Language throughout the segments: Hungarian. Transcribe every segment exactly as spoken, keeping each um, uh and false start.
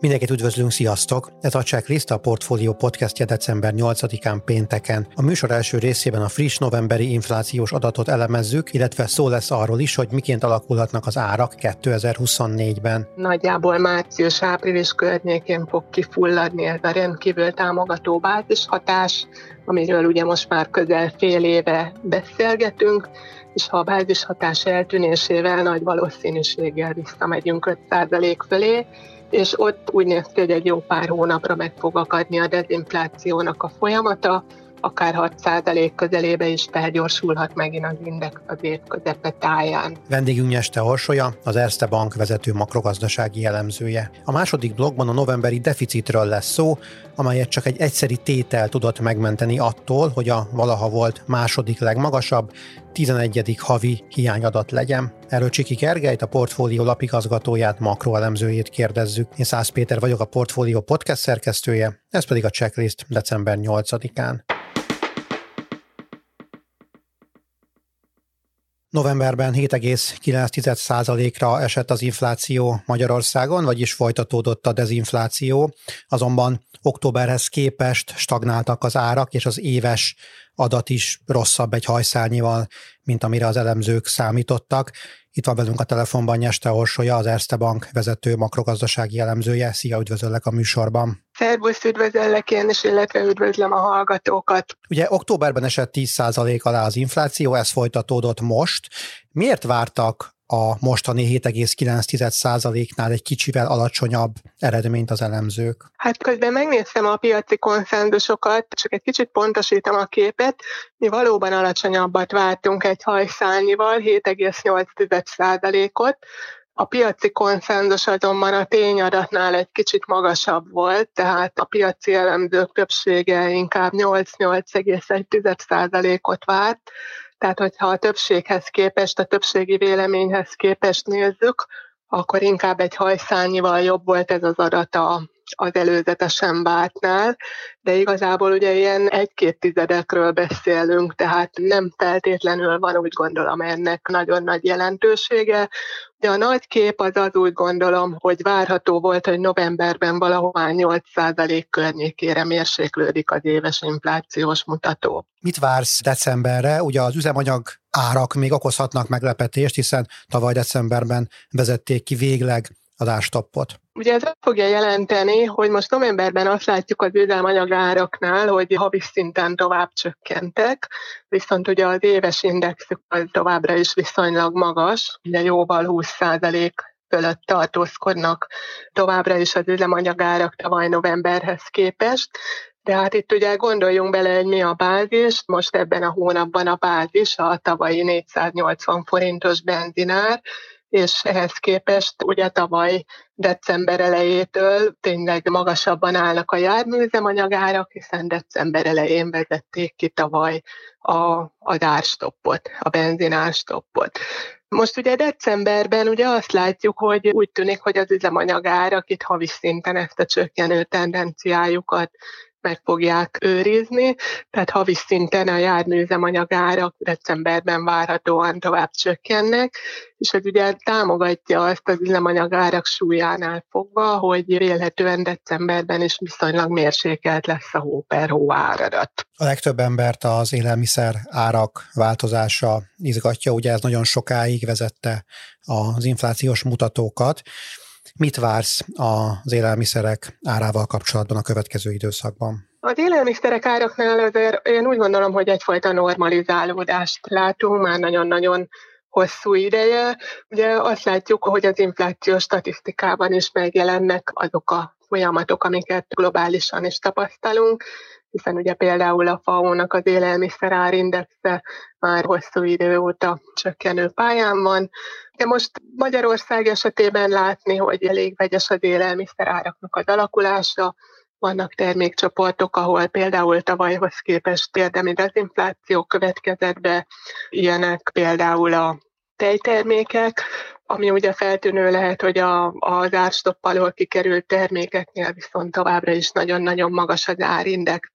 Mindenkit üdvözlünk, sziasztok! Ez a Checklist a Portfolio podcastja december nyolcadikán pénteken. A műsor első részében a friss novemberi inflációs adatot elemezzük, illetve szó lesz arról is, hogy miként alakulhatnak az árak kétezer-huszonnégyben. Nagyjából március-április környékén fog kifulladni ez a rendkívül támogató bázishatás, amiről ugye most már közel fél éve beszélgetünk, és ha a bázishatás eltűnésével nagy valószínűséggel visszamegyünk öt százalék fölé, és ott úgy néz ki, hogy egy jó pár hónapra meg fog akadni a dezinflációnak a folyamata, akár hat százalék közelébe is felgyorsulhat megint az index az év közepe táján. Vendégünk Nyeste Orsolya, az Erste Bank vezető makrogazdasági elemzője. A második blogban a novemberi deficitről lesz szó, amelyet csak egy egyszeri tétel tudott megmenteni attól, hogy a valaha volt második legmagasabb, tizenegyedik havi hiányadat legyen. Erről Csiki Gergelyt, a Portfolio lapigazgatóját, makroelemzőjét kérdezzük. Én Szász Péter vagyok, a Portfolio podcast szerkesztője, ez pedig a Checklist december nyolcadikán. Novemberben hét egész kilenc százalékra esett az infláció Magyarországon, vagyis folytatódott a dezinfláció, azonban októberhez képest stagnáltak az árak, és az éves adat is rosszabb egy hajszálnyival, mint amire az elemzők számítottak. Itt van velünk a telefonban Nyeste Orsolya, az Erste Bank vezető makrogazdasági elemzője. Szia, üdvözöllek a műsorban! Szervusz, üdvözöllek én is, illetve üdvözlöm a hallgatókat. Ugye októberben esett tíz százalék alá az infláció, ez folytatódott most. Miért vártak a mostani hét egész kilenc százaléknál egy kicsivel alacsonyabb eredményt az elemzők? Hát közben megnéztem a piaci konszenzusokat, csak egy kicsit pontosítom a képet. Mi valóban alacsonyabbat vártunk egy hajszálnyival, hét egész nyolc százalékot. A piaci konszenzus azonban a tényadatnál egy kicsit magasabb volt, tehát a piaci elemzők többsége inkább nyolc-nyolc egész egy százalékot várt. Tehát, hogyha a többséghez képest, a többségi véleményhez képest nézzük, akkor inkább egy hajszálnyival jobb volt ez az adata az előzetesen vártnál, de igazából ugye ilyen egy-két tizedekről beszélünk, tehát nem feltétlenül van, úgy gondolom, ennek nagyon nagy jelentősége. De a nagy kép az az, úgy gondolom, hogy várható volt, hogy novemberben valahová nyolc százalék környékére mérséklődik az éves inflációs mutató. Mit vársz decemberre? Ugye az üzemanyag árak még okozhatnak meglepetést, hiszen tavaly decemberben vezették ki végleg az árstoppot. Ugye ez azt fogja jelenteni, hogy most novemberben azt látjuk az üzemanyag áraknál, hogy havi szinten tovább csökkentek, viszont ugye az éves indexük az továbbra is viszonylag magas, ugye jóval húsz százalék fölött tartózkodnak továbbra is az üzemanyag árak tavaly novemberhez képest. De hát itt ugye gondoljunk bele, hogy mi a bázis. Most ebben a hónapban a bázis a tavalyi négyszáznyolcvan forintos benzinár, és ehhez képest ugye tavaly december elejétől tényleg magasabban állnak a járműüzemanyagárak, hiszen december elején vezették ki tavaly a, az árstoppot, a benzinárstoppot. Most ugye decemberben ugye azt látjuk, hogy úgy tűnik, hogy az üzemanyagárak itt havi szinten ezt a csökkenő tendenciájukat meg fogják őrizni, tehát havi szinten a járműüzemanyagárak decemberben várhatóan tovább csökkennek, és ez ugye támogatja azt az üzemanyagárak súlyánál fogva, hogy vélhetően decemberben is viszonylag mérsékelt lesz a hó per hó áradat. A legtöbb embert az élelmiszer árak változása izgatja, ugye ez nagyon sokáig vezette az inflációs mutatókat. Mit vársz az élelmiszerek árával kapcsolatban a következő időszakban? Az élelmiszerek áraknál azért én úgy gondolom, hogy egyfajta normalizálódást látunk már nagyon-nagyon hosszú ideje. Ugye azt látjuk, hogy az inflációs statisztikában is megjelennek azok a folyamatok, amiket globálisan is tapasztalunk, hiszen ugye például a fao-nak az élelmiszerárindexe már hosszú idő óta csökkenő pályán van, de most Magyarország esetében látni, hogy elég vegyes az élelmiszeráraknak az alakulása. Vannak termékcsoportok, ahol például tavalyhoz képest érdemi dezinfláció következett be, ilyenek például a tejtermékek, ami ugye feltűnő lehet, hogy a, az árstopp alól kikerült termékeknél viszont továbbra is nagyon-nagyon magas az árindex.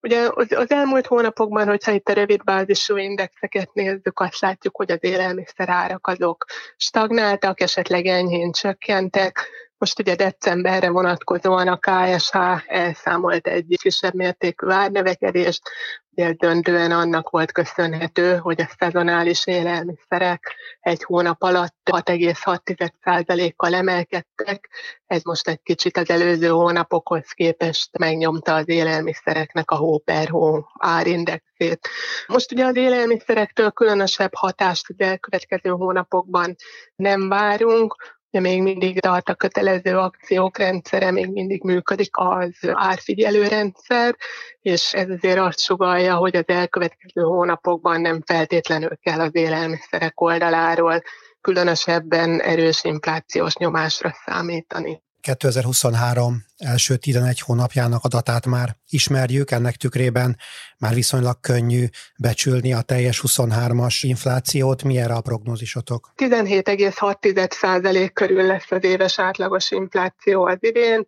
Ugye az, az elmúlt hónapokban, hogyha itt a rövidbázisú indexeket nézzük, azt látjuk, hogy az élelmiszerárak azok stagnáltak, esetleg enyhén csökkentek. Most ugye decemberre vonatkozóan a ká es há elszámolt egy kisebb mértékű árnövekedést, ugye döntően annak volt köszönhető, hogy a szezonális élelmiszerek egy hónap alatt hat egész hat tized százalékkal emelkedtek, ez most egy kicsit az előző hónapokhoz képest megnyomta az élelmiszereknek a hó per hó árindexét. Most ugye az élelmiszerektől különösebb hatást az elkövetkező hónapokban nem várunk, még mindig tart a kötelező akciók rendszere, még mindig működik az árfigyelő rendszer, és ez azért azt sugallja, hogy az elkövetkező hónapokban nem feltétlenül kell az élelmiszerek oldaláról különösebben erős inflációs nyomásra számítani. kétezer-huszonhárom első tizenegy hónapjának adatát már ismerjük, ennek tükrében már viszonylag könnyű becsülni a teljes huszonhármas inflációt. Mi erre a prognózisotok? tizenhét egész hat tized százalék körül lesz az éves átlagos infláció az idén,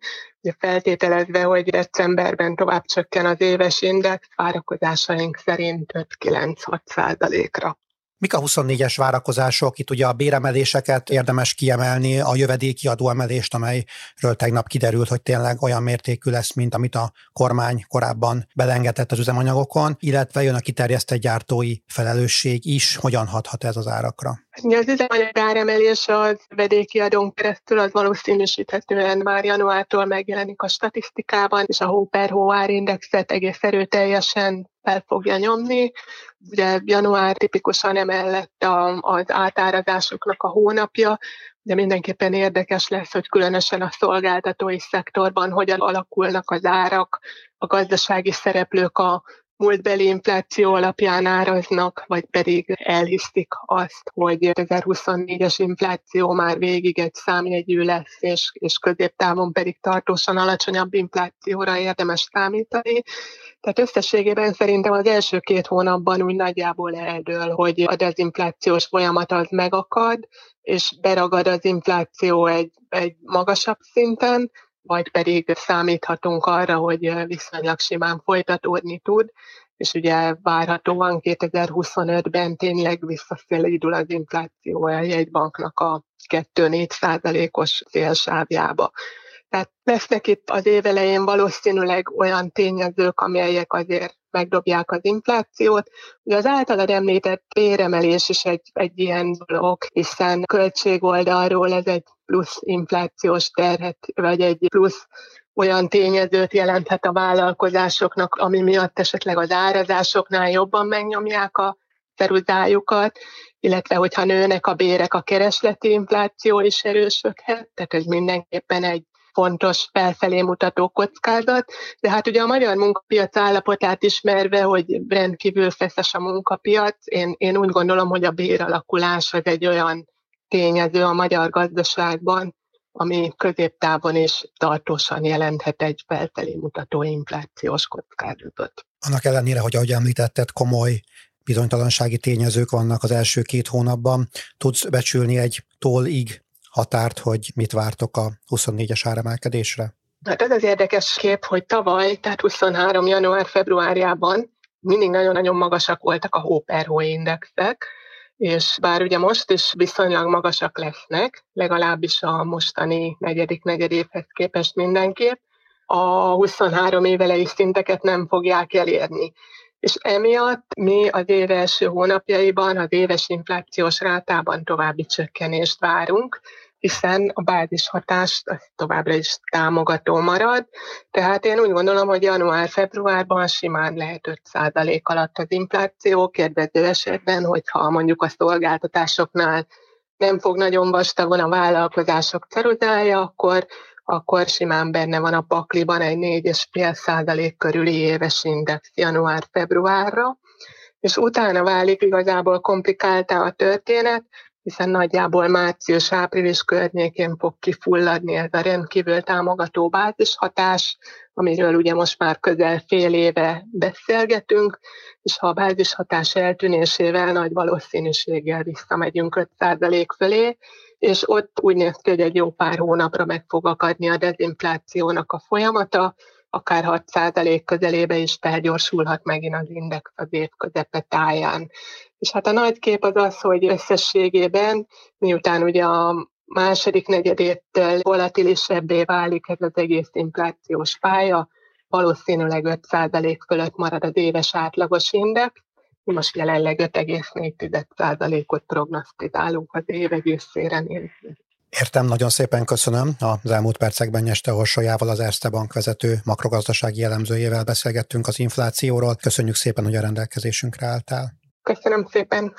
feltételezve, hogy decemberben tovább csökken az éves index, várakozásaink szerint öt egész kilenc tized százalékra. Mik a huszonnégyes várakozások? Itt ugye a béremeléseket érdemes kiemelni, a jövedéki adóemelést, amelyről tegnap kiderült, hogy tényleg olyan mértékű lesz, mint amit a kormány korábban belengetett az üzemanyagokon, illetve jön a kiterjesztett gyártói felelősség is. Hogyan hathat ez az árakra? Az üzemanyag áremelés a jövedéki adón keresztül az valószínűsíthetően már januártól megjelenik a statisztikában, és a hó per hó árindexet egész erőteljesen fel fogja nyomni. Ugye január tipikusan emellett az átárazásoknak a hónapja, de mindenképpen érdekes lesz, hogy különösen a szolgáltatói szektorban hogyan alakulnak az árak, a gazdasági szereplők a múltbeli infláció alapján áraznak, vagy pedig elhiszik azt, hogy kétezer-huszonnégyes infláció már végig egy számjegyű lesz, és, és középtávon pedig tartósan alacsonyabb inflációra érdemes számítani. Tehát összességében szerintem az első két hónapban úgy nagyjából eldől, hogy a dezinflációs folyamat az megakad, és beragad az infláció egy, egy magasabb szinten, vagy pedig számíthatunk arra, hogy viszonylag simán folytatódni tud, és ugye várhatóan kétezer-huszonötben tényleg visszafélidul az infláció a jegybanknak a kettő-négy százalékos célsávjába. Tehát lesznek itt az év elején valószínűleg olyan tényezők, amelyek azért megdobják az inflációt. Ugye az általad említett béremelés is egy, egy ilyen dolog, hiszen költségoldalról ez egy plusz inflációs terhet, vagy egy plusz olyan tényezőt jelenthet a vállalkozásoknak, ami miatt esetleg az árazásoknál jobban megnyomják a ceruzájukat, illetve hogyha nőnek a bérek, a keresleti infláció is erősödhet, tehát ez mindenképpen egy fontos felfelé mutató kockázat, de hát ugye a magyar munkapiac állapotát ismerve, hogy rendkívül feszes a munkapiac, én, én úgy gondolom, hogy a béralakulás az egy olyan tényező a magyar gazdaságban, ami középtávon is tartósan jelenthet egy felfelé mutató inflációs kockázatot. Annak ellenére, hogy ahogy említetted, komoly bizonytalansági tényezők vannak az első két hónapban, tudsz becsülni egy tól-ig határt, hogy mit vártok a huszonnégyes áremelkedésre? Hát ez az érdekes kép, hogy tavaly, tehát huszonhárom január-februárjában mindig nagyon-nagyon magasak voltak a hó per hó indexek, és bár ugye most is viszonylag magasak lesznek, legalábbis a mostani negyedik negyedévhez képest mindenképp, a huszonhárom év elejé szinteket nem fogják elérni. És emiatt mi az év első hónapjaiban, az éves inflációs rátában további csökkenést várunk, hiszen a bázishatást az továbbra is támogató marad. Tehát én úgy gondolom, hogy január-februárban simán lehet öt százalék alatt az infláció, kedvező esetben, hogyha mondjuk a szolgáltatásoknál nem fog nagyon vastagon a vállalkozások ceruzája, akkor, akkor simán benne van a pakliban egy négy egész öt tized százalék körüli éves index január-februárra, és utána válik igazából komplikáltá a történet, hiszen nagyjából március-április környékén fog kifulladni ez a rendkívül támogató bázishatás, amiről ugye most már közel fél éve beszélgetünk, és ha a bázishatás eltűnésével nagy valószínűséggel visszamegyünk öt százalék fölé, és ott úgy néz ki, hogy egy jó pár hónapra meg fog akadni a dezinflációnak a folyamata, akár hat százalék közelébe is felgyorsulhat megint az index az év közepe táján. És hát a nagy kép az az, hogy összességében, miután ugye a második negyedéttől volatilisebbé válik ez az egész inflációs pálya, valószínűleg öt százalék fölött marad az éves átlagos index, most jelenleg öt egész négy százalékot prognosztizálunk az év egészére nézni. Értem, nagyon szépen köszönöm. Az elmúlt percekben Nyeste Orsolyával, az Erste Bank vezető makrogazdasági elemzőjével beszélgettünk az inflációról. Köszönjük szépen, hogy a rendelkezésünkre álltál. Köszönöm szépen.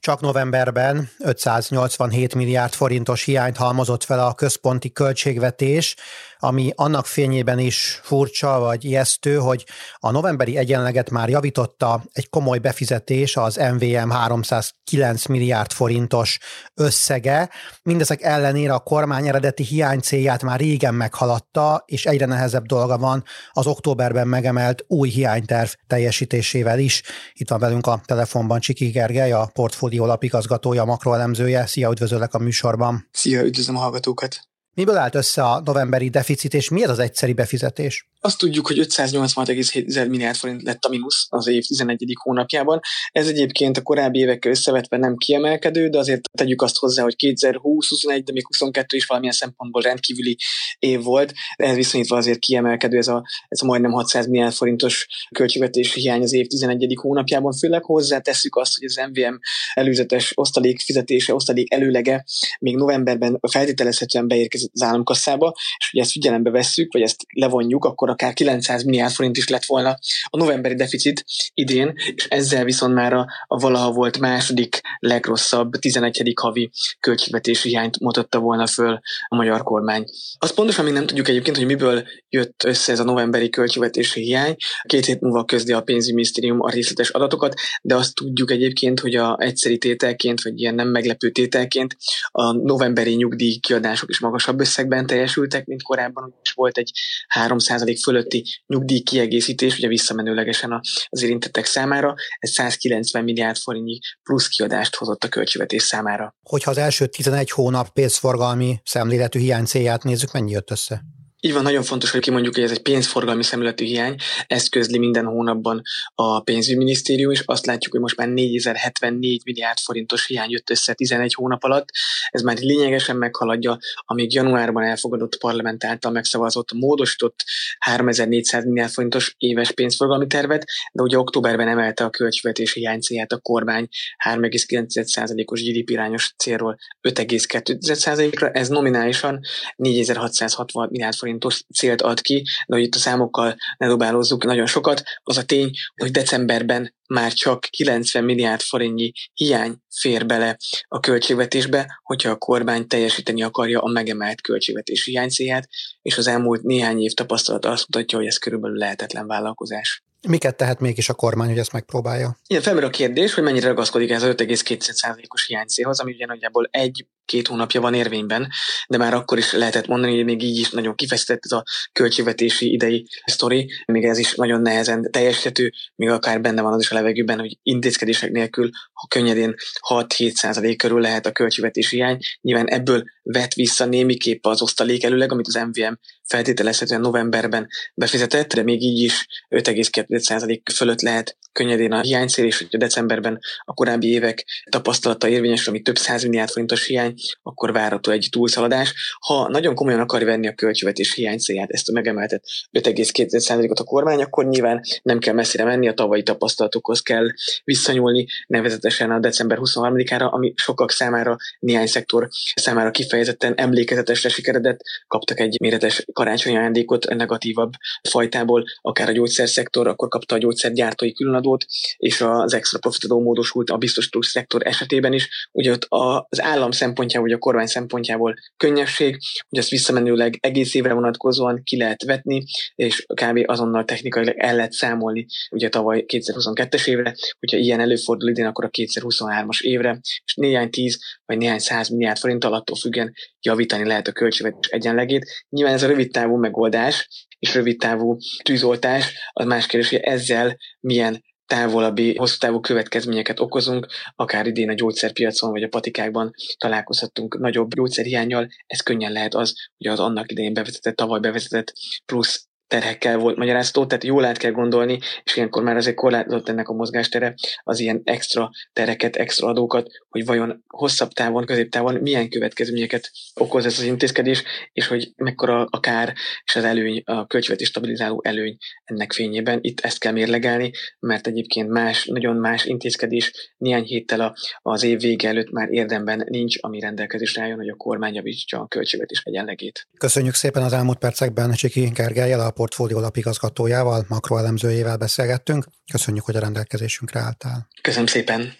Csak novemberben ötszáznyolcvanhét milliárd forintos hiányt halmozott fel a központi költségvetés, ami annak fényében is furcsa vagy ijesztő, hogy a novemberi egyenleget már javította egy komoly befizetés, az em vé em háromszázkilenc milliárd forintos összege. Mindezek ellenére a kormány eredeti hiány célját már régen meghaladta, és egyre nehezebb dolga van az októberben megemelt új hiányterv teljesítésével is. Itt van velünk a telefonban Csiki Gergely, a Portfolio alapigazgatója, makroelemzője. Szia, üdvözöllek a műsorban. Szia, üdvözlöm a hallgatókat. Miből állt össze a novemberi deficit, és mi ez az egyszeri befizetés? Azt tudjuk, hogy ötszáznyolcvanhat egész hét milliárd forint lett a mínusz az év tizenegyedik hónapjában. Ez egyébként a korábbi évekkel összevetve nem kiemelkedő, de azért tegyük azt hozzá, hogy kétezer-húsz, huszonegy, de még huszonkettő is valamilyen szempontból rendkívüli év volt. Ehhez viszonyítva azért kiemelkedő ez a, ez a majdnem hatszáz milliárd forintos költségvetési hiány az év tizenegyedik hónapjában. Főleg hozzátesszük azt, hogy az em vé em előzetes osztalék fizetése, osztalék előlege még novemberben feltételezhetően beérkezett az államkasszába, és hogy ezt figyelembe vesszük, vagy ezt levonjuk, akkor akár kilencszáz milliárd forint is lett volna a novemberi deficit idén, és ezzel viszont már a, a valaha volt második legrosszabb tizenegyedik havi költségvetési hiányt mutatta volna föl a magyar kormány. Azt pontosan még nem tudjuk egyébként, hogy miből jött össze ez a novemberi költségvetési hiány. Két hét múlva közdi a pénzügyminisztérium a részletes adatokat, de azt tudjuk egyébként, hogy a egyszeri tételként, vagy ilyen nem meglepő tételként a novemberi nyugdíj kiadások is magasabb összegben teljesültek, mint korábban, és volt egy három százalék fölötti nyugdíjkiegészítés, ugye visszamenőlegesen az érintettek számára, ez százkilencven milliárd forintnyi plusz kiadást hozott a költségvetés számára. Hogyha az első tizenegy hónap pénzforgalmi szemléletű hiány célját nézzük, mennyi jött össze? Így van, nagyon fontos, hogy kimondjuk, hogy ez egy pénzforgalmi szemületű hiány, ezt közli minden hónapban a pénzügyminisztérium, és azt látjuk, hogy most már négyezer-hetvennégy milliárd forintos hiány jött össze tizenegy hónap alatt, ez már lényegesen meghaladja a még januárban elfogadott parlament által megszavazott, módosított háromezer-négyszáz milliárd forintos éves pénzforgalmi tervet, de ugye októberben emelte a költségvetési hiány célját a kormány három egész kilenc százalékos gé dé pé irányos célról öt egész két százalékra, ez nominálisan négyezer-hatszázhatvan milliárd forint célt ad ki, de hogy itt a számokkal ne dobálózzuk nagyon sokat, az a tény, hogy decemberben már csak kilencven milliárd forintnyi hiány fér bele a költségvetésbe, hogyha a kormány teljesíteni akarja a megemelt költségvetési hiány célját, és az elmúlt néhány év tapasztalata azt mutatja, hogy ez körülbelül lehetetlen vállalkozás. Miket tehet mégis a kormány, hogy ezt megpróbálja? Igen, felmerül a kérdés, hogy mennyire ragaszkodik ez az öt egész két százalékos hiánycélhoz, ami ugye nagyjából egy-két hónapja van érvényben, de már akkor is lehetett mondani, hogy még így is nagyon kifeszített ez a költségvetési idei sztori, még ez is nagyon nehezen teljesíthető, még akár benne van az is a levegőben, hogy intézkedések nélkül, ha könnyedén hat-hét százalék körül lehet a költségvetési hiány, nyilván ebből vett vissza némiképp az osztalék előleg, amit az em vé em feltételezhetően novemberben befizetett, de még így is öt egész két százalék fölött lehet könnyedén a hiánycél, és hogyha decemberben a korábbi évek tapasztalata érvényesül, ami több száz milliárd forintos hiány, akkor várható egy túlszaladás. Ha nagyon komolyan akar venni a költségvetés hiánycélját, ezt a megemeltet öt egész két százalékot a kormány, akkor nyilván nem kell messzire menni, a tavalyi tapasztalatokhoz kell visszanyúlni, nevezetesen a december huszonharmadikára, ami sokak számára, néhány szektor számára kifejezetten emlékezetesre sikeredett, kaptak egy méretes karácsonyi ajándékot negatívabb fajtából, akár a gyógyszerszektor, akkor kapta a gyógyszergyártói különadót, és az extra profitadó módosult a biztosító szektor esetében is. Ugye ott az állam szempontjából szempontjából, vagy a kormány szempontjából könnyebbség, hogy ezt visszamenőleg egész évre vonatkozóan ki lehet vetni, és kb. Azonnal technikailag el lehet számolni, ugye tavaly kétezer-huszonkettes évre, hogyha ilyen előfordul idén, akkor a kétezer-huszonhármas évre, és néhány tíz vagy néhány száz milliárd forint alattól függően javítani lehet a költségvetés egyenlegét. Nyilván ez a rövid távú megoldás és rövid távú tűzoltás, az más kérdés, hogy ezzel milyen távolabbi, hosszú távú következményeket okozunk, akár idén a gyógyszerpiacon vagy a patikákban találkozhattunk nagyobb gyógyszerhiánnyal, ez könnyen lehet az, hogy az annak idején bevezetett, tavaly bevezetett plusz terhekkel volt magyarázható, tehát jól át kell gondolni, és ilyenkor már azért korlátozott ennek a mozgástere, az ilyen extra tereket, extra adókat, hogy vajon hosszabb távon, középtávon milyen következményeket okoz ez az intézkedés, és hogy mekkora a kár és az előny, a költségvetés stabilizáló előny ennek fényében. Itt ezt kell mérlegelni, mert egyébként más, nagyon más intézkedés néhány héttel az év vége előtt már érdemben nincs, ami rendelkezésre álljon, hogy a kormány javítsa a költségvetés egyenlegét. Köszönjük szépen, az elmúlt percekben Csiki Gergelyel, a Portfolio lapigazgatójával, makroelemzőjével beszélgettünk. Köszönjük, hogy a rendelkezésünkre álltál. Köszönöm szépen!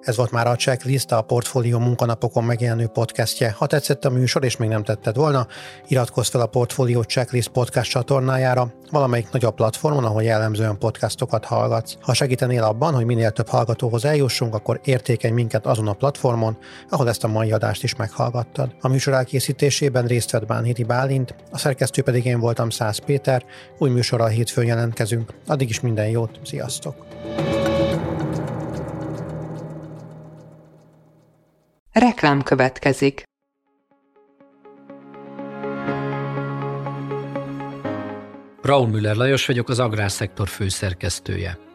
Ez volt már a Checklist, a Portfolio munkanapokon megjelenő podcastje. Ha tetszett a műsor és még nem tetted volna, iratkozz fel a Portfolio Checklist podcast csatornájára, valamelyik nagyobb platformon, ahol jellemzően podcastokat hallgatsz. Ha segítenél abban, hogy minél több hallgatóhoz eljussunk, akkor értékelj minket azon a platformon, ahol ezt a mai adást is meghallgattad. A műsor elkészítésében részt vett Bánhidi Bálint, a szerkesztő pedig én voltam, Szász Péter. Új műsorral hétfőn jelentkezünk. Addig is minden jót, sziasztok! Reklám következik. Raoul Müller Lajos vagyok, az Agrárszektor főszerkesztője.